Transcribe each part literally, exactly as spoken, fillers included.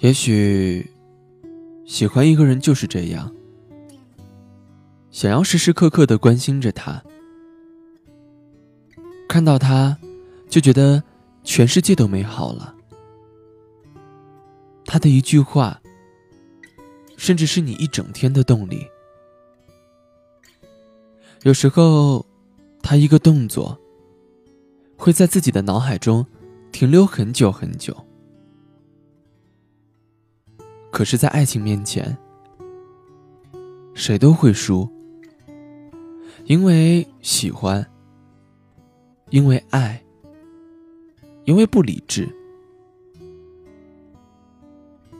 也许喜欢一个人就是这样，想要时时刻刻地关心着他，看到他就觉得全世界都美好了。他的一句话，甚至是你一整天的动力。有时候他一个动作会在自己的脑海中停留很久很久，可是在爱情面前谁都会输，因为喜欢，因为爱，因为不理智。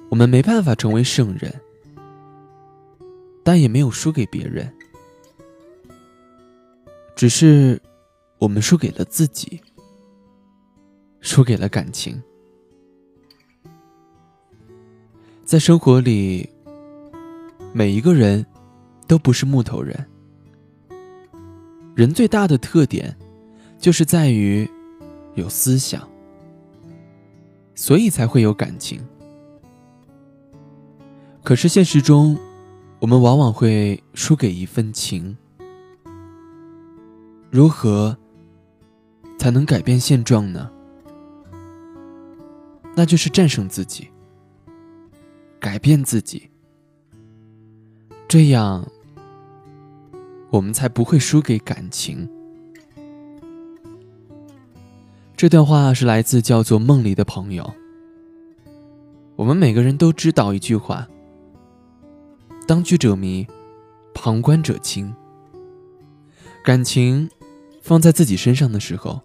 我们没办法成为圣人，但也没有输给别人，只是我们输给了自己，输给了感情。在生活里，每一个人都不是木头人。人最大的特点就是在于有思想，所以才会有感情。可是现实中，我们往往会输给一份情。如何才能改变现状呢？那就是战胜自己，改变自己，这样我们才不会输给感情。这段话是来自叫做梦里的朋友。我们每个人都知道一句话，当局者迷，旁观者清。感情放在自己身上的时候，